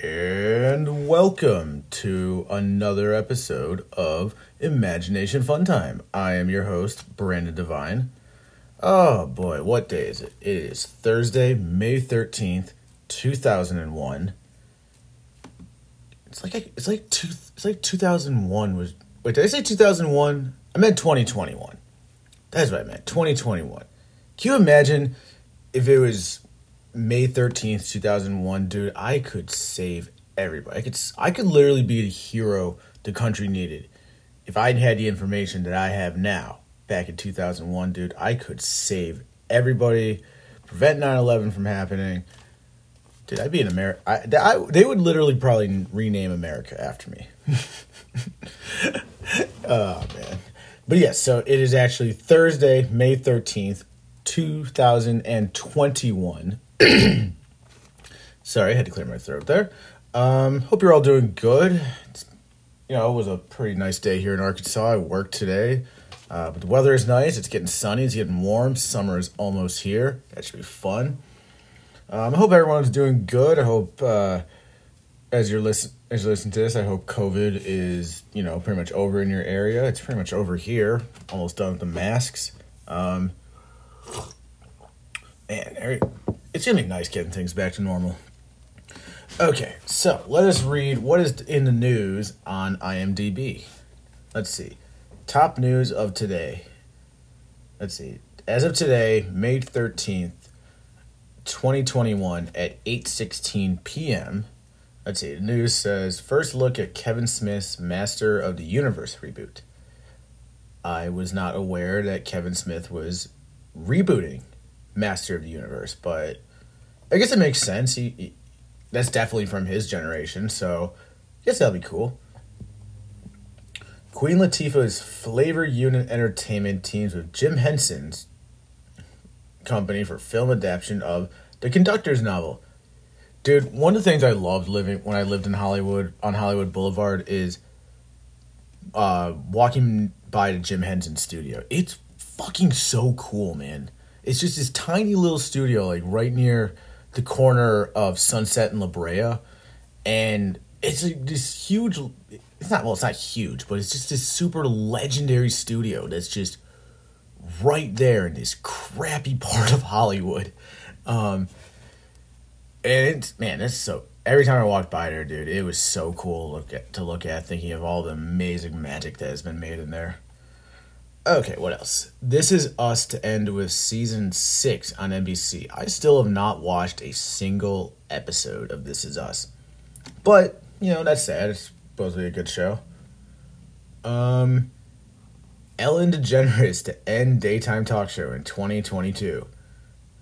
And welcome to another episode of Imagination Fun Time. I am your host, Brandon Devine. Oh boy, what day is it? It is Thursday, May 13th, 2001. It's like 2001 was... Wait, did I say 2001? I meant 2021. That's what I meant, 2021. Can you imagine if it was... May 13th, 2001, dude, I could save everybody. I could literally be the hero the country needed. If I'd had the information that I have now, back in 2001, dude, I could save everybody, prevent 9/11 from happening. Dude, I'd be in America. They would literally probably rename America after me. Oh, man. But yeah, so it is actually Thursday, May 13th, 2021. Sorry, I had to clear my throat there. Hope you're all doing good. It was a pretty nice day here in Arkansas. I worked today, but the weather is nice. It's getting sunny. It's getting warm. Summer is almost here. That should be fun. I hope everyone's doing good. I hope as you listen to this, I hope COVID is pretty much over in your area. It's pretty much over here. Almost done with the masks. It's gonna be nice getting things back to normal. Okay, so let us read what is in the news on IMDb. Let's see. Top news of today. Let's see. As of today, May 13th, 2021 at 8:16 p.m. Let's see. The news says, first look at Kevin Smith's Master of the Universe reboot. I was not aware that Kevin Smith was rebooting Master of the Universe, but I guess it makes sense. He that's definitely from his generation, so I guess that'll be cool. Queen Latifah's Flavor Unit Entertainment teams with Jim Henson's company for film adaptation of The Conductor's Novel. Dude, one of the things I loved living when I lived in Hollywood on Hollywood Boulevard is walking by the Jim Henson studio. It's fucking so cool, man. It's just this tiny little studio, like right near the corner of Sunset and La Brea, and it's like this huge. It's not huge, but it's just this super legendary studio that's just right there in this crappy part of Hollywood. Every time I walked by there, dude, it was so cool to look at, thinking of all the amazing magic that has been made in there. Okay, what else? This Is Us to end with season 6 on NBC. I still have not watched a single episode of This Is Us. But, that's sad. It's supposed to be a good show. Ellen DeGeneres to end daytime talk show in 2022.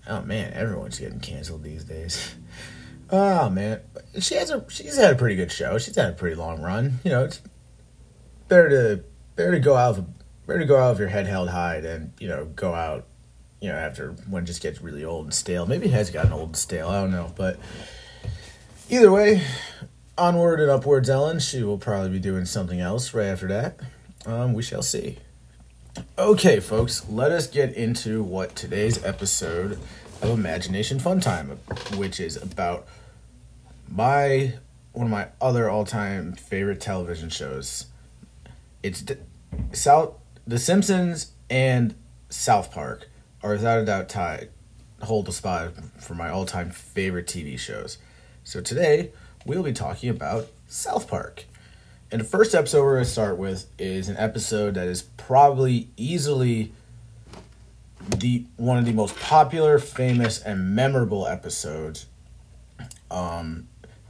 Oh, man, everyone's getting canceled these days. Oh, man. She's had a pretty good show. She's had a pretty long run. It's better to go out with... Better to go out with your head held high than, go out, after one just gets really old and stale. Maybe it has gotten old and stale. I don't know. But either way, onward and upwards, Ellen. She will probably be doing something else right after that. We shall see. Okay, folks, let us get into what today's episode of Imagination Fun Time, which is about one of my other all-time favorite television shows. It's The Simpsons and South Park are without a doubt hold the spot for my all-time favorite TV shows. So today, we'll be talking about South Park. And the first episode we're going to start with is an episode that is probably easily one of the most popular, famous, and memorable episodes,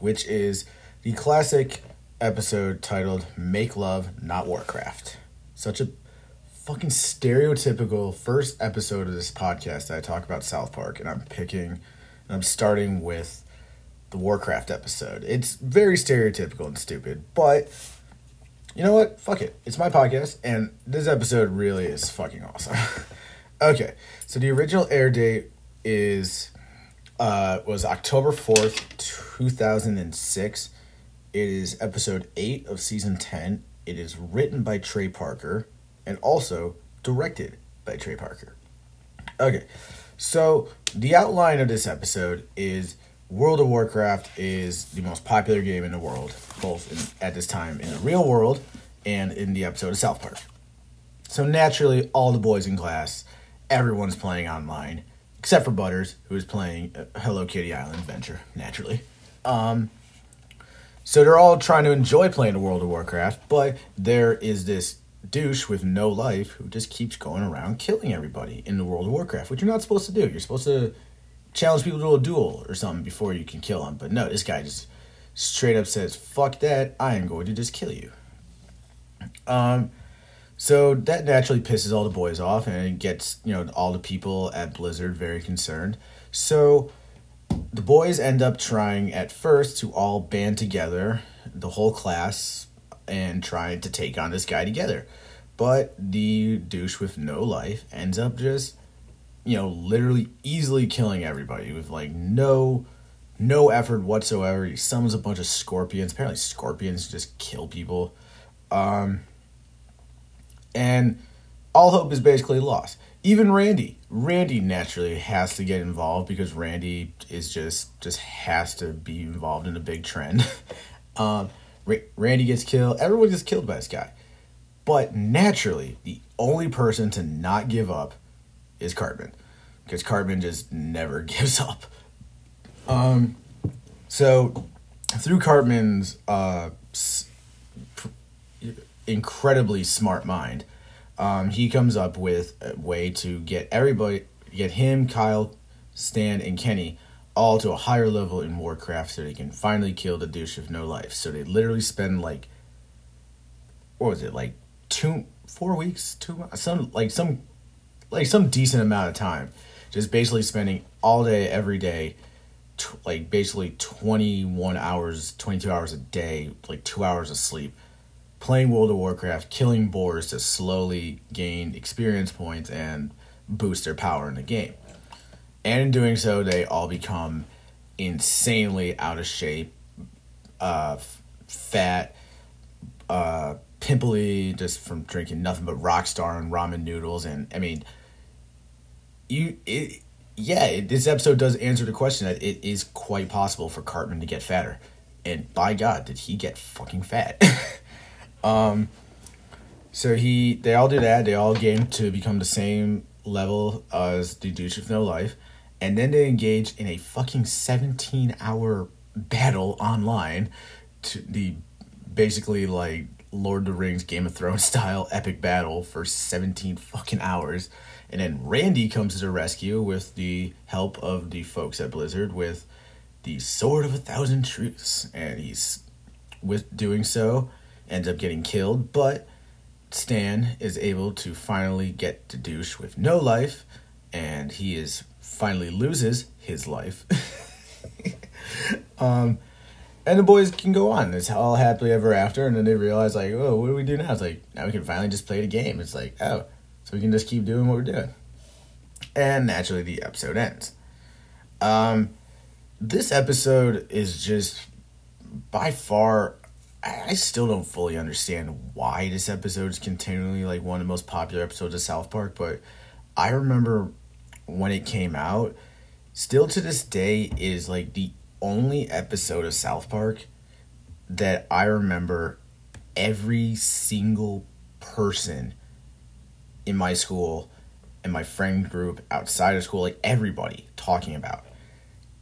which is the classic episode titled Make Love, Not Warcraft. Such a fucking stereotypical first episode of this podcast that I talk about South Park, and I'm starting with the Warcraft episode. It's very stereotypical and stupid, but you know what? Fuck it. It's my podcast, and this episode really is fucking awesome. Okay, so the original air date was October 4th, 2006. It is episode 8 of season 10. It is written by Trey Parker and also directed by Trey Parker. Okay, so the outline of this episode is World of Warcraft is the most popular game in the world, both at this time in the real world and in the episode of South Park. So naturally, all the boys in class, everyone's playing online, except for Butters, who is playing Hello Kitty Island Adventure, naturally. So they're all trying to enjoy playing the World of Warcraft, but there is this douche with no life who just keeps going around killing everybody in the World of Warcraft, which you're not supposed to do. You're supposed to challenge people to a duel or something before you can kill them. But no, this guy just straight up says, fuck that, I am going to just kill you. So that naturally pisses all the boys off, and it gets, you know, all the people at Blizzard very concerned. So the boys end up trying at first to all band together, the whole class, and trying to take on this guy together. But the douche with no life ends up just, you know, literally easily killing everybody with like no effort whatsoever. He summons a bunch of scorpions. Apparently scorpions just kill people. And all hope is basically lost. Even Randy. Randy naturally has to get involved because Randy is just has to be involved in a big trend. Randy gets killed. Everyone gets killed by this guy. But naturally, the only person to not give up is Cartman. Because Cartman just never gives up. So, through Cartman's incredibly smart mind, he comes up with a way to get everybody, get him, Kyle, Stan, and Kenny all to a higher level in Warcraft so they can finally kill the douche of no life. So they literally spend like, what was it, like 4 weeks, 2 months, some decent amount of time just basically spending all day, every day, like basically 21 hours, 22 hours a day, like 2 hours of sleep, playing World of Warcraft, killing boars to slowly gain experience points and boost their power in the game. And in doing so, they all become insanely out of shape, fat, pimply, just from drinking nothing but Rockstar and ramen noodles. And I mean, this episode does answer the question that it is quite possible for Cartman to get fatter. And by God, did he get fucking fat. They all do that. They all game to become the same level as the douche with no life. And then they engage in a fucking 17-hour battle online to the basically like Lord of the Rings, Game of Thrones style epic battle for 17 fucking hours. And then Randy comes to the rescue with the help of the folks at Blizzard with the Sword of 1,000 Truths. And he's, with doing so, ends up getting killed, but Stan is able to finally get the douche with no life, and he is finally loses his life. And the boys can go on. It's all happily ever after, and then they realize, like, oh, what do we do now? It's like, now we can finally just play the game. It's like, oh, so we can just keep doing what we're doing. And naturally, the episode ends. This episode is just, by far, I still don't fully understand why this episode is continually like one of the most popular episodes of South Park, but I remember when it came out, still to this day is like the only episode of South Park that I remember every single person in my school and my friend group outside of school, like everybody talking about.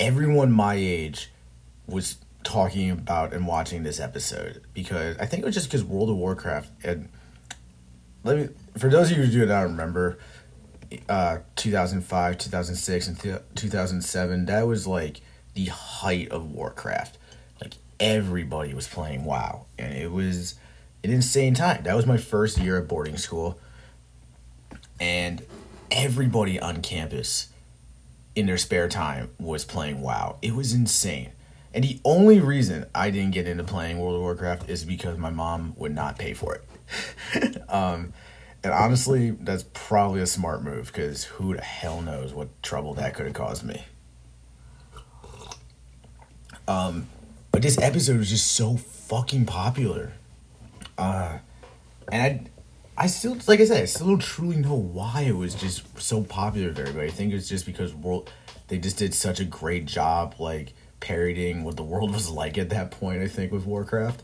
Everyone my age was talking about and watching this episode, because I think it was just because World of Warcraft, and for those of you who do not remember, 2005, 2006, and 2007, that was like the height of Warcraft. Like everybody was playing WoW, and it was an insane time. That was my first year at boarding school, and everybody on campus in their spare time was playing WoW. It was insane. And the only reason I didn't get into playing World of Warcraft is because my mom would not pay for it. And honestly, that's probably a smart move, because who the hell knows what trouble that could have caused me. But this episode was just so fucking popular. And I still, like I said, I still don't truly know why it was just so popular to everybody. I think it was just because they just did such a great job, like, parodying what the world was like at that point, I think, with Warcraft.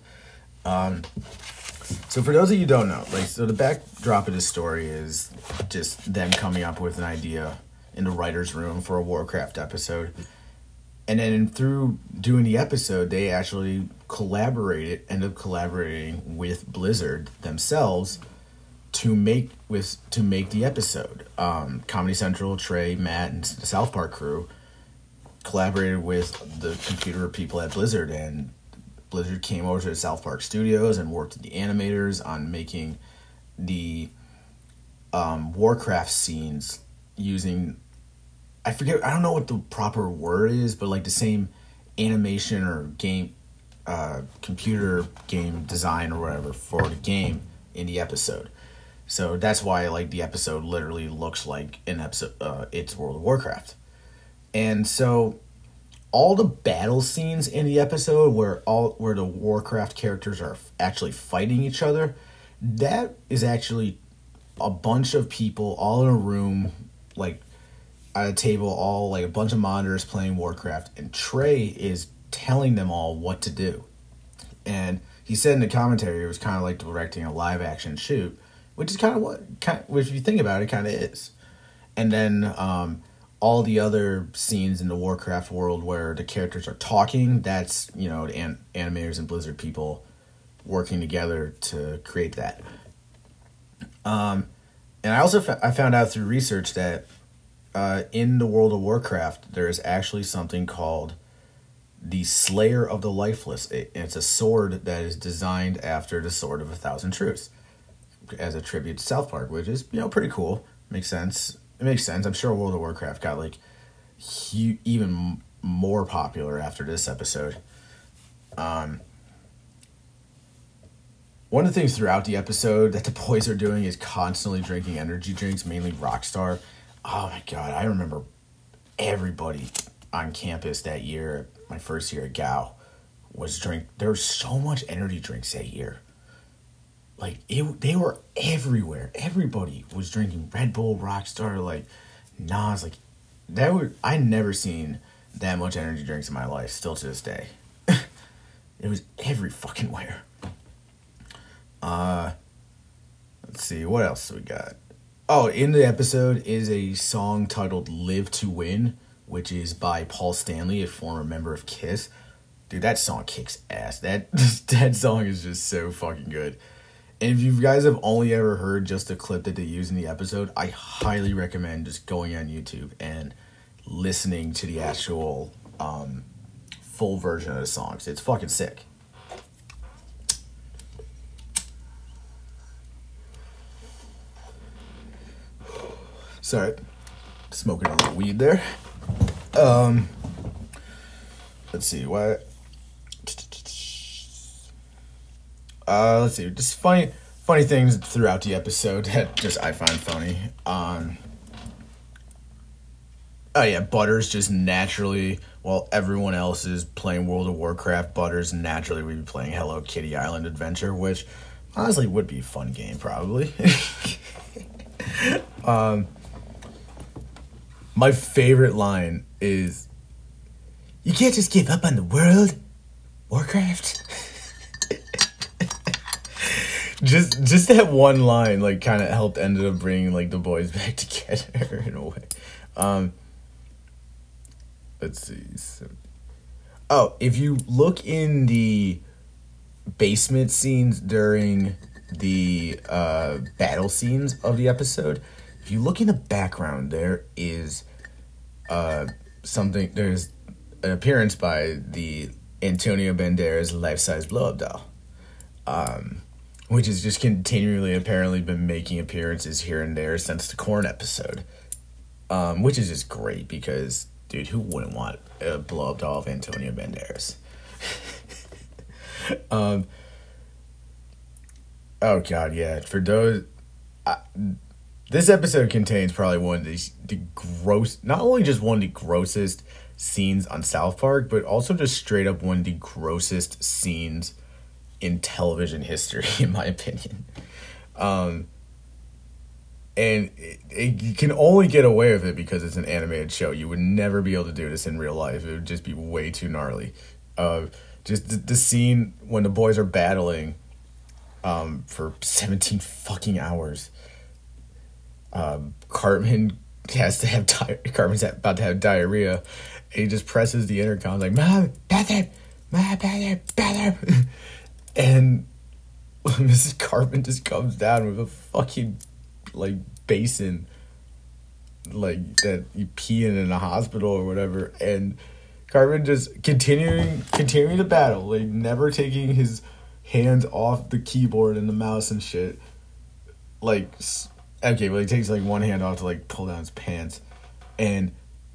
So for those of you who don't know, so the backdrop of this story is just them coming up with an idea in the writer's room for a Warcraft episode. And then through doing the episode, they actually ended up collaborating with Blizzard themselves to make the episode. Comedy Central, Trey, Matt, and the South Park crew collaborated with the computer people at Blizzard, and Blizzard came over to the South Park studios and worked with the animators on making the Warcraft scenes using, I don't know what the proper word is, but the same animation or game, computer game design or whatever for the game in the episode. So that's why the episode literally looks like an episode. It's World of Warcraft. And so all the battle scenes in the episode where the Warcraft characters are actually fighting each other, that is actually a bunch of people all in a room, at a table, all a bunch of monitors playing Warcraft, and Trey is telling them all what to do. And he said in the commentary it was kind of like directing a live action shoot, which is kind of which if you think about it, kind of is. And then all the other scenes in the Warcraft world where the characters are talking, that's the animators and Blizzard people working together to create that. And I also I found out through research that in the World of Warcraft, there is actually something called the Slayer of the Lifeless. It's a sword that is designed after the Sword of a Thousand Truths as a tribute to South Park, which is, pretty cool. Makes sense. It makes sense. I'm sure World of Warcraft got, even more popular after this episode. One of the things throughout the episode that the boys are doing is constantly drinking energy drinks, mainly Rockstar. Oh my God, I remember everybody on campus that year, my first year at Gow, there was so much energy drinks that year. They were everywhere. Everybody was drinking Red Bull, Rockstar, Nas, I never seen that much energy drinks in my life, still to this day. It was every fucking where. Let's see, what else we got? Oh, in the episode is a song titled Live to Win, which is by Paul Stanley, a former member of Kiss. Dude, that song kicks ass. That song is just so fucking good. And if you guys have only ever heard just the clip that they use in the episode, I highly recommend just going on YouTube and listening to the actual full version of the songs. It's fucking sick. Sorry, smoking a little weed there. Let's see, what? Let's see, just funny things throughout the episode that I find funny. Butters just naturally, while everyone else is playing World of Warcraft, Butters naturally would be playing Hello Kitty Island Adventure, which honestly would be a fun game, probably. My favorite line is, "You can't just give up on the world, Warcraft." just that one line, kind of helped ended up bringing, the boys back together in a way. Let's see. Oh, if you look in the basement scenes during the battle scenes of the episode, if you look in the background, there is something. There's an appearance by the Antonio Banderas life-size blow-up doll, which has just continually apparently been making appearances here and there since the corn episode, which is just great because, dude, who wouldn't want a blow-up doll of Antonio Banderas? Oh, God, yeah. For those... This episode contains probably one of the gross... Not only just one of the grossest scenes on South Park, but also just straight up one of the grossest scenes in television history, in my opinion. And you can only get away with it because it's an animated show. You would never be able to do this in real life. It would just be way too gnarly. Just the scene when the boys are battling for 17 fucking hours. Cartman's about to have diarrhea. And he just presses the intercom like, "Mom, bathroom, mom, bathroom, bathroom." And Mrs. Cartman just comes down with a fucking, like, basin, like, that you pee in a hospital or whatever. And Cartman just continuing the battle, like, never taking his hands off the keyboard and the mouse and shit. Like, okay, well, he takes, like, one hand off to, like, pull down his pants and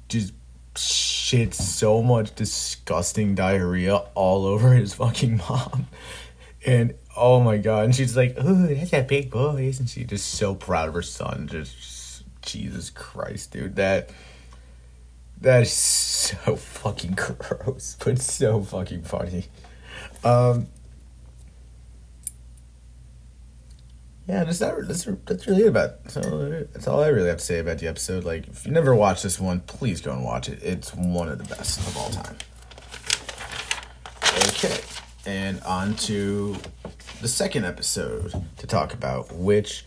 just shit so much disgusting diarrhea all over his fucking mom. And oh my God. And she's like, "Ooh, that's that big boy," isn't she? Just so proud of her son. Just Jesus Christ, dude. That is so fucking gross, but so fucking funny. Yeah, that's really about. So that's all I really have to say about the episode. Like, if you never watched this one, please go and watch it. It's one of the best of all time. Okay. And on to the second episode to talk about, which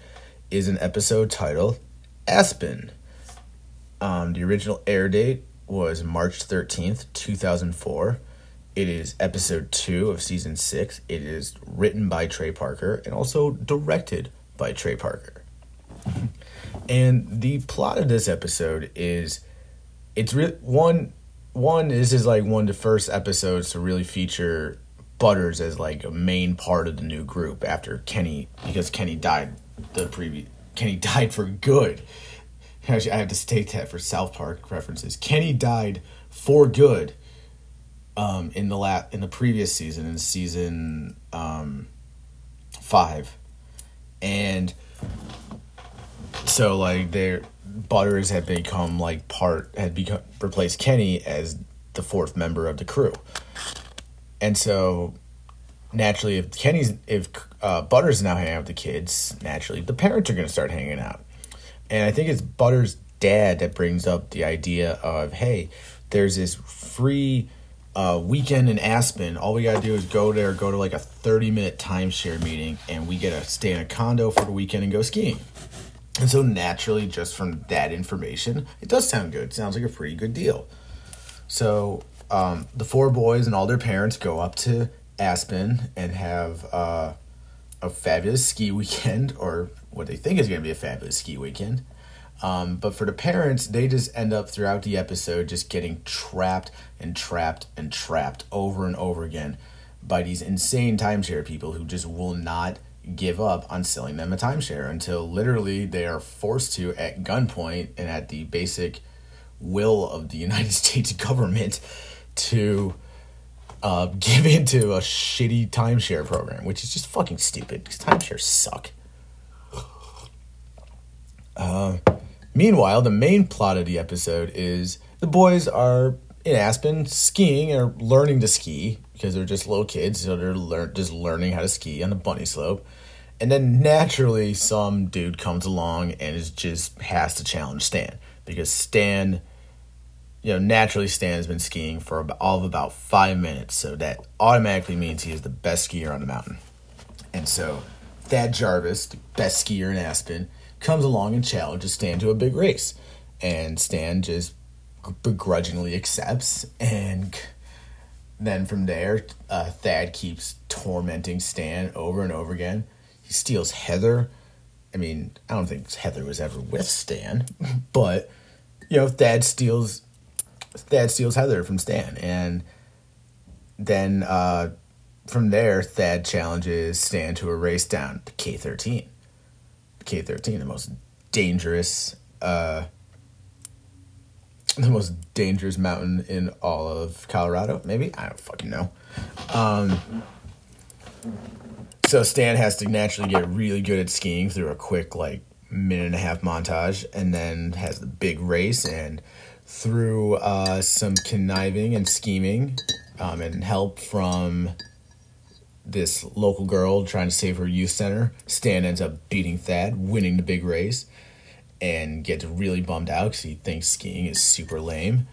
is an episode titled Aspen. The original air date was March 13th, 2004. It is episode 2 of season 6. It is written by Trey Parker and also directed by Trey Parker. And the plot of this episode is, it's this is like one of the first episodes to really feature Butters as like a main part of the new group after Kenny, because Kenny died for good. Actually, I have to state that for South Park references. Kenny died for good in the previous season, in season 5. And so like their Butters had replaced Kenny as the fourth member of the crew. And so, naturally, if Butters now hanging out with the kids, naturally, the parents are going to start hanging out. And I think it's Butters' dad that brings up the idea of, hey, there's this free weekend in Aspen. All we got to do is go to like a 30-minute timeshare meeting, and we get to stay in a condo for the weekend and go skiing. And so, naturally, just from that information, it does sound good. It sounds like a pretty good deal. So the four boys and all their parents go up to Aspen and have a fabulous ski weekend, or what they think is going to be a fabulous ski weekend. But for the parents, they just end up throughout the episode just getting trapped and trapped and trapped over and over again by these insane timeshare people who just will not give up on selling them a timeshare until literally they are forced to at gunpoint and at the basic will of the United States government to give into a shitty timeshare program, which is just fucking stupid because timeshares suck. Meanwhile, the main plot of the episode is the boys are in Aspen skiing or learning to ski because they're just little kids, so they're just learning how to ski on the bunny slope. And then naturally, some dude comes along and has to challenge Stan because Stan, naturally Stan's been skiing for about 5 minutes, so that automatically means he is the best skier on the mountain. And so Thad Jarvis, the best skier in Aspen, comes along and challenges Stan to a big race. And Stan just begrudgingly accepts, and then from there, Thad keeps tormenting Stan over and over again. He steals Heather. I mean, I don't think Heather was ever with Stan, but, Thad steals Heather from Stan. And then from there, Thad challenges Stan to a race down the K-13. The most dangerous, mountain in all of Colorado, maybe? I don't fucking know. So Stan has to naturally get really good at skiing through a quick, like, minute-and-a-half montage, and then has the big race, and through some conniving and scheming and help from this local girl trying to save her youth center, Stan ends up beating Thad, winning the big race. and gets really bummed out because he thinks skiing is super lame.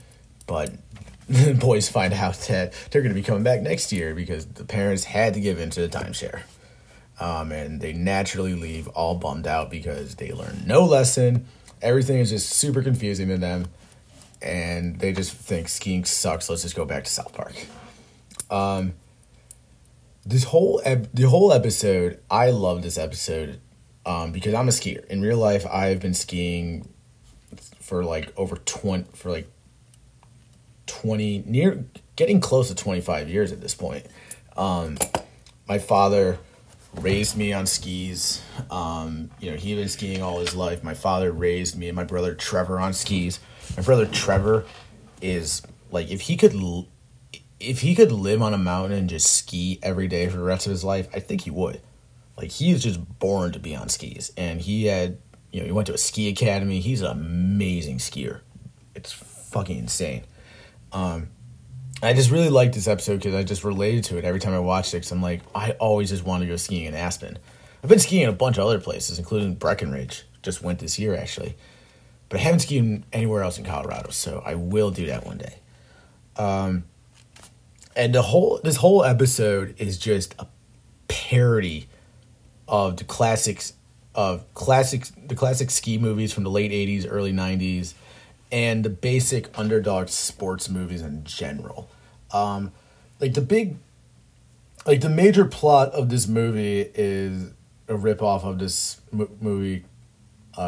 But the boys find out that they're going to be coming back next year because the parents had to give in to the timeshare. And they naturally leave all bummed out because they learn no lesson. Everything is just super confusing to them. And they just think skiing sucks. Let's just go back to South Park. The whole episode, I love this episode because I'm a skier. In real life, I've been skiing for like getting close to 25 years at this point. My father raised me on skis. He'd been skiing all his life. My father raised me and my brother Trevor on skis. My brother Trevor is like, if he could live on a mountain and just ski every day for the rest of his life, I think he would. Like, he is just born to be on skis. And he went to a ski academy. He's an amazing skier. It's fucking insane. I just really liked this episode because I just related to it every time I watched it. Because I'm like, I always just want to go skiing in Aspen. I've been skiing in a bunch of other places, including Breckenridge. Just went this year, actually. But I haven't skied anywhere else in Colorado, so I will do that one day. And this whole episode is just a parody of the classic ski movies from the late 80s, early 90s, and the basic underdog sports movies in general. The major plot of this movie is a ripoff of this movie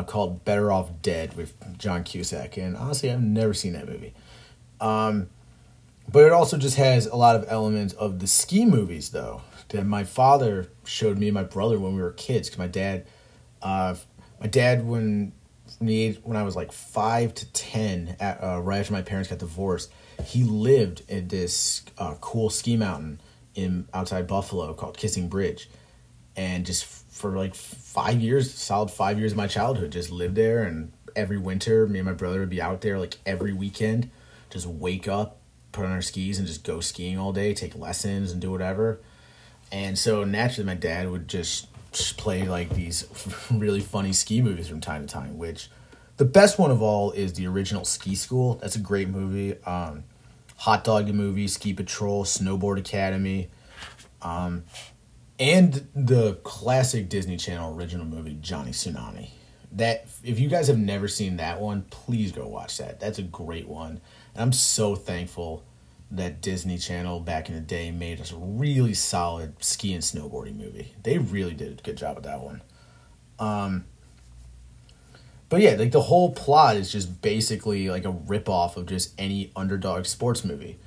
called Better Off Dead with John Cusack, and honestly, I've never seen that movie. But it also just has a lot of elements of the ski movies, though, that my father showed me and my brother when we were kids. Because my dad, when I was like 5 to 10, right after my parents got divorced, he lived in this cool ski mountain outside Buffalo called Kissing Bridge, and just for like 5 years, solid 5 years of my childhood, just lived there. And every winter, me and my brother would be out there like every weekend, just wake up, put on our skis and just go skiing all day, take lessons and do whatever. And so naturally my dad would just play like these really funny ski movies from time to time, which the best one of all is the original Ski School. That's a great movie. Hot Dog the movie, Ski Patrol, Snowboard Academy, and the classic Disney Channel original movie, Johnny Tsunami. That, if you guys have never seen that one, please go watch that. That's a great one. I'm so thankful that Disney Channel back in the day made us a really solid ski and snowboarding movie. They really did a good job with that one. But yeah, like the whole plot is just basically like a ripoff of just any underdog sports movie.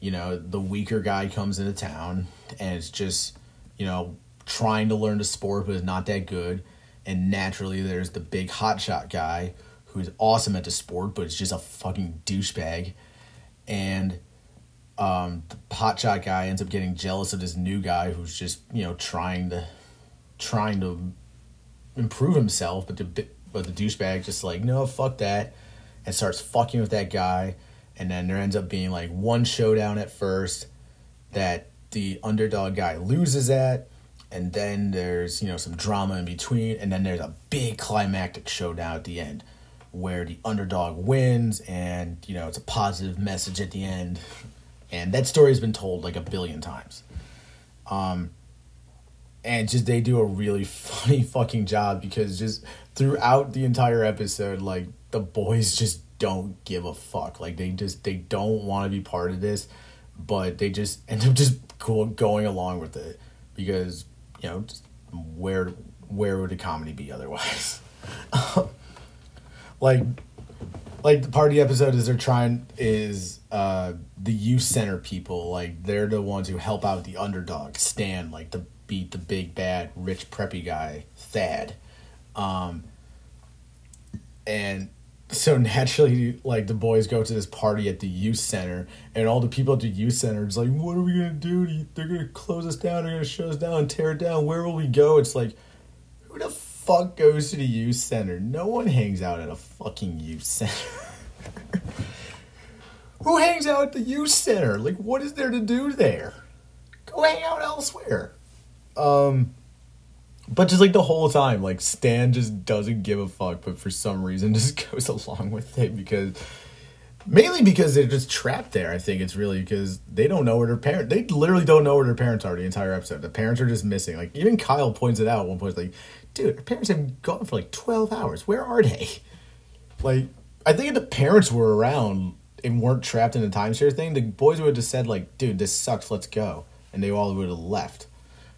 You know, the weaker guy comes into town and it's just, you know, trying to learn the sport but is not that good. And naturally there's the big hotshot guy who's awesome at the sport, but is just a fucking douchebag. And the hotshot guy ends up getting jealous of this new guy who's just, you know, trying to improve himself, but the douchebag just like, no, fuck that, and starts fucking with that guy. And then there ends up being like one showdown at first that the underdog guy loses at. And then there's, you know, some drama in between. And then there's a big climactic showdown at the end where the underdog wins and, you know, it's a positive message at the end. And that story has been told like a billion times. And just they do a really funny fucking job because just throughout the entire episode, like the boys just don't give a fuck. Like they don't want to be part of this, but they just end up just going along with it because, you know, just where would the comedy be otherwise? Like the part of the episode is the youth center people, like they're the ones who help out the underdog Stan, like to beat the big bad rich preppy guy Thad, and so naturally like the boys go to this party at the youth center and all the people at the youth center is like, what are we gonna do? They're gonna close us down. They're gonna shut us down and tear it down. Where will we go? It's like, who the fuck goes to the youth center? No one hangs out at a fucking youth center. Who hangs out at the youth center? Like, what is there to do there? Go hang out elsewhere. But just, like, the whole time, like, Stan just doesn't give a fuck, but for some reason just goes along with it because... Mainly because they're just trapped there, I think. It's really because they don't know where their parents... They literally don't know where their parents are the entire episode. The parents are just missing. Like, even Kyle points it out at one point. It's like, dude, our parents have been gone for, like, 12 hours. Where are they? Like, I think if the parents were around and weren't trapped in the timeshare thing, the boys would have just said, like, dude, this sucks, let's go. And they all would have left.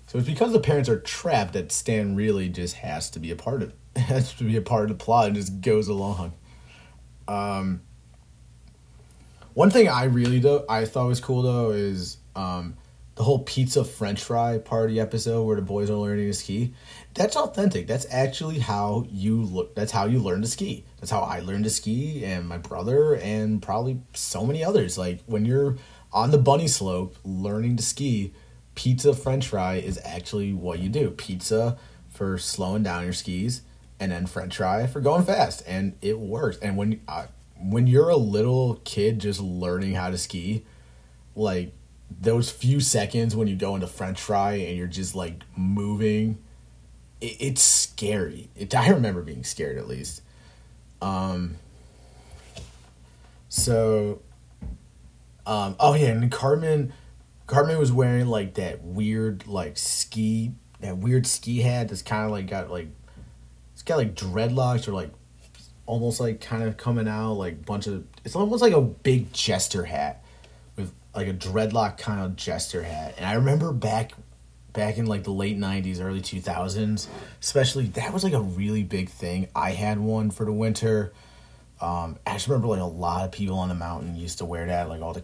So it's because the parents are trapped that Stan really just has to be a part of it. Has to be a part of the plot and just goes along. One thing I thought was cool though is the whole pizza French fry party episode where the boys are learning to ski. That's authentic. That's actually how you look. That's how you learn to ski. That's how I learned to ski, and my brother, and probably so many others. Like when you're on the bunny slope learning to ski, pizza French fry is actually what you do. Pizza for slowing down your skis, and then French fry for going fast, and it works. And when you're a little kid just learning how to ski, like those few seconds when you go into French fry and you're just like moving, it's scary. I remember being scared at least. And Cartman was wearing like that weird ski hat that's kind of like got dreadlocks or like almost like kind of coming out like bunch of, it's almost like a big jester hat with like a dreadlock kind of jester hat. And I remember back in like the late 90s, early 2000s, especially, that was like a really big thing. I had one for the winter. I just remember like a lot of people on the mountain used to wear that, like all the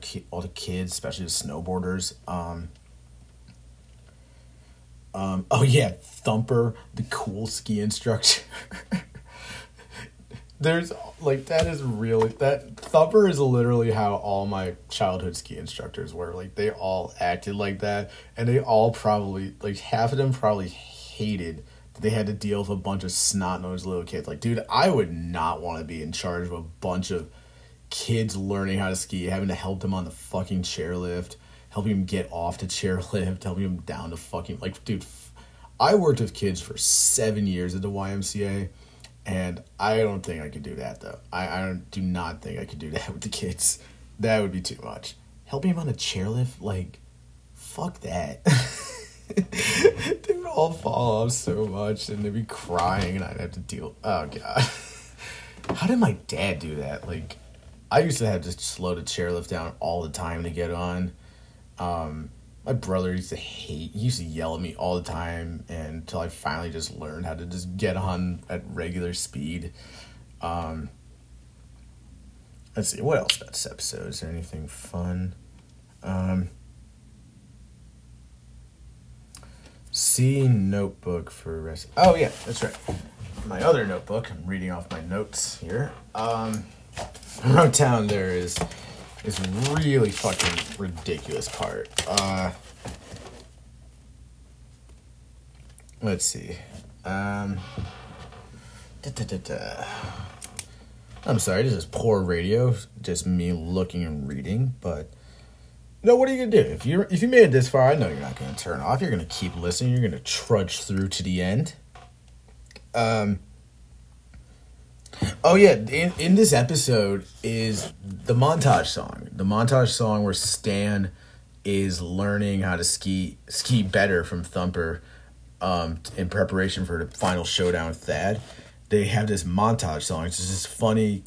kids, especially the snowboarders. Thumper, the cool ski instructor. Thumper is literally how all my childhood ski instructors were. Like, they all acted like that, and they all probably, like, half of them probably hated that they had to deal with a bunch of snot-nosed little kids. Like, dude, I would not want to be in charge of a bunch of kids learning how to ski, having to help them on the fucking chairlift, helping them get off the chairlift, helping them down the fucking... Like, dude, I worked with kids for 7 years at the YMCA, and I don't think I could do that, though. I do not think I could do that with the kids. That would be too much. Helping him on a chairlift? Like, fuck that. They would all fall off so much, and they'd be crying, and I'd have to deal... Oh, God. How did my dad do that? Like, I used to have to slow the chairlift down all the time to get on. My brother used to yell at me all the time until I finally just learned how to just get on at regular speed. Let's see, what else about this episode? Is there anything fun? See notebook for rest. Oh, yeah, that's right. My other notebook, I'm reading off my notes here. I wrote down there is... It's really fucking ridiculous part. Let's see. I'm sorry, this is poor radio. Just me looking and reading. But no, what are you gonna do if you made it this far? I know you're not gonna turn off. You're gonna keep listening. You're gonna trudge through to the end. In this episode is the montage song. The montage song where Stan is learning how to ski better from Thumper in preparation for the final showdown with Thad. They have this montage song. It's just this funny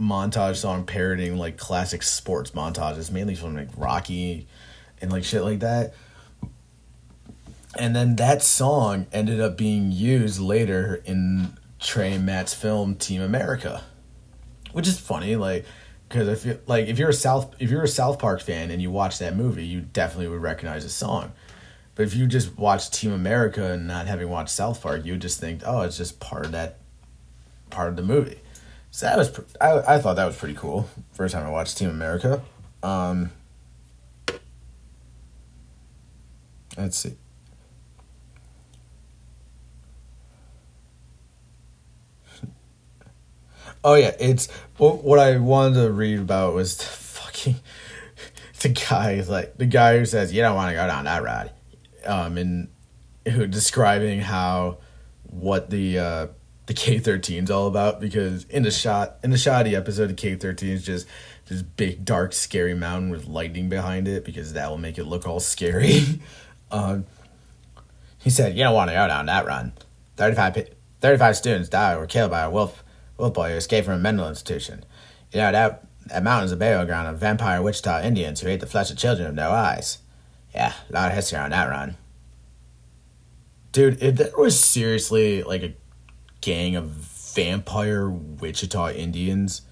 montage song parodying, like, classic sports montages, mainly from, like, Rocky and, like, shit like that. And then that song ended up being used later in... Trey and Matt's film Team America, which is funny, like, because if you're a South Park fan and you watch that movie, you definitely would recognize the song. But if you just watch Team America and not having watched South Park, you would just think, oh, it's just part of the movie. So that was I thought that was pretty cool. First time I watched Team America. Let's see. Oh, yeah, it's... What I wanted to read about was the fucking... The guy who says, you don't want to go down that ride. who describing how what the K-13 is all about, because in the shoddy episode of K-13 is just this big dark scary mountain with lightning behind it, because that will make it look all scary. He said, "You don't want to go down that run. 35 students died or were killed by a wolf boy who escaped from a mental institution. You know, that mountain's a burial ground of vampire Wichita Indians who ate the flesh of children with no eyes. Yeah, a lot of history on that run." Dude, if there was seriously, like, a gang of vampire Wichita Indians...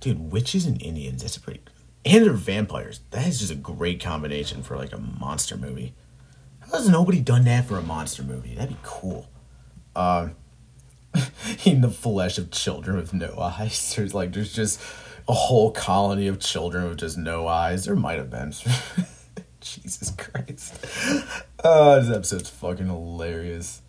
Dude, witches and Indians, that's a pretty... And they're vampires. That is just a great combination for, like, a monster movie. How has nobody done that for a monster movie? That'd be cool. Eating the flesh of children with no eyes. There's just a whole colony of children with just no eyes. There might have been. Jesus Christ. This episode's fucking hilarious.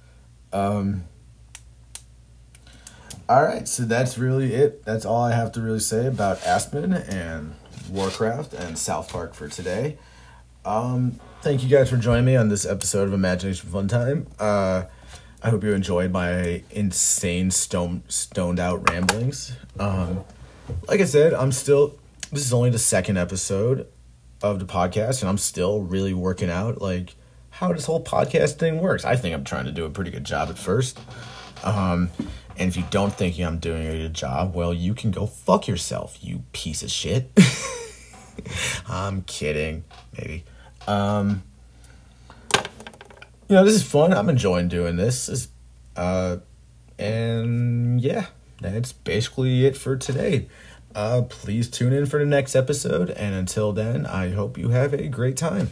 Alright, so that's really it. That's all I have to really say about Aspen and Warcraft and South Park for today. Thank you guys for joining me on this episode of Imagination Fun Time. I hope you enjoyed my insane stoned out ramblings. Like I said, this is only the second episode of the podcast, and I'm still really working out, like, how this whole podcast thing works. I think I'm trying to do a pretty good job at first. And if you don't think I'm doing a good job, well, you can go fuck yourself, you piece of shit. I'm kidding, maybe. You know, this is fun. I'm enjoying doing this. And yeah, that's basically it for today. Please tune in for the next episode. And until then, I hope you have a great time.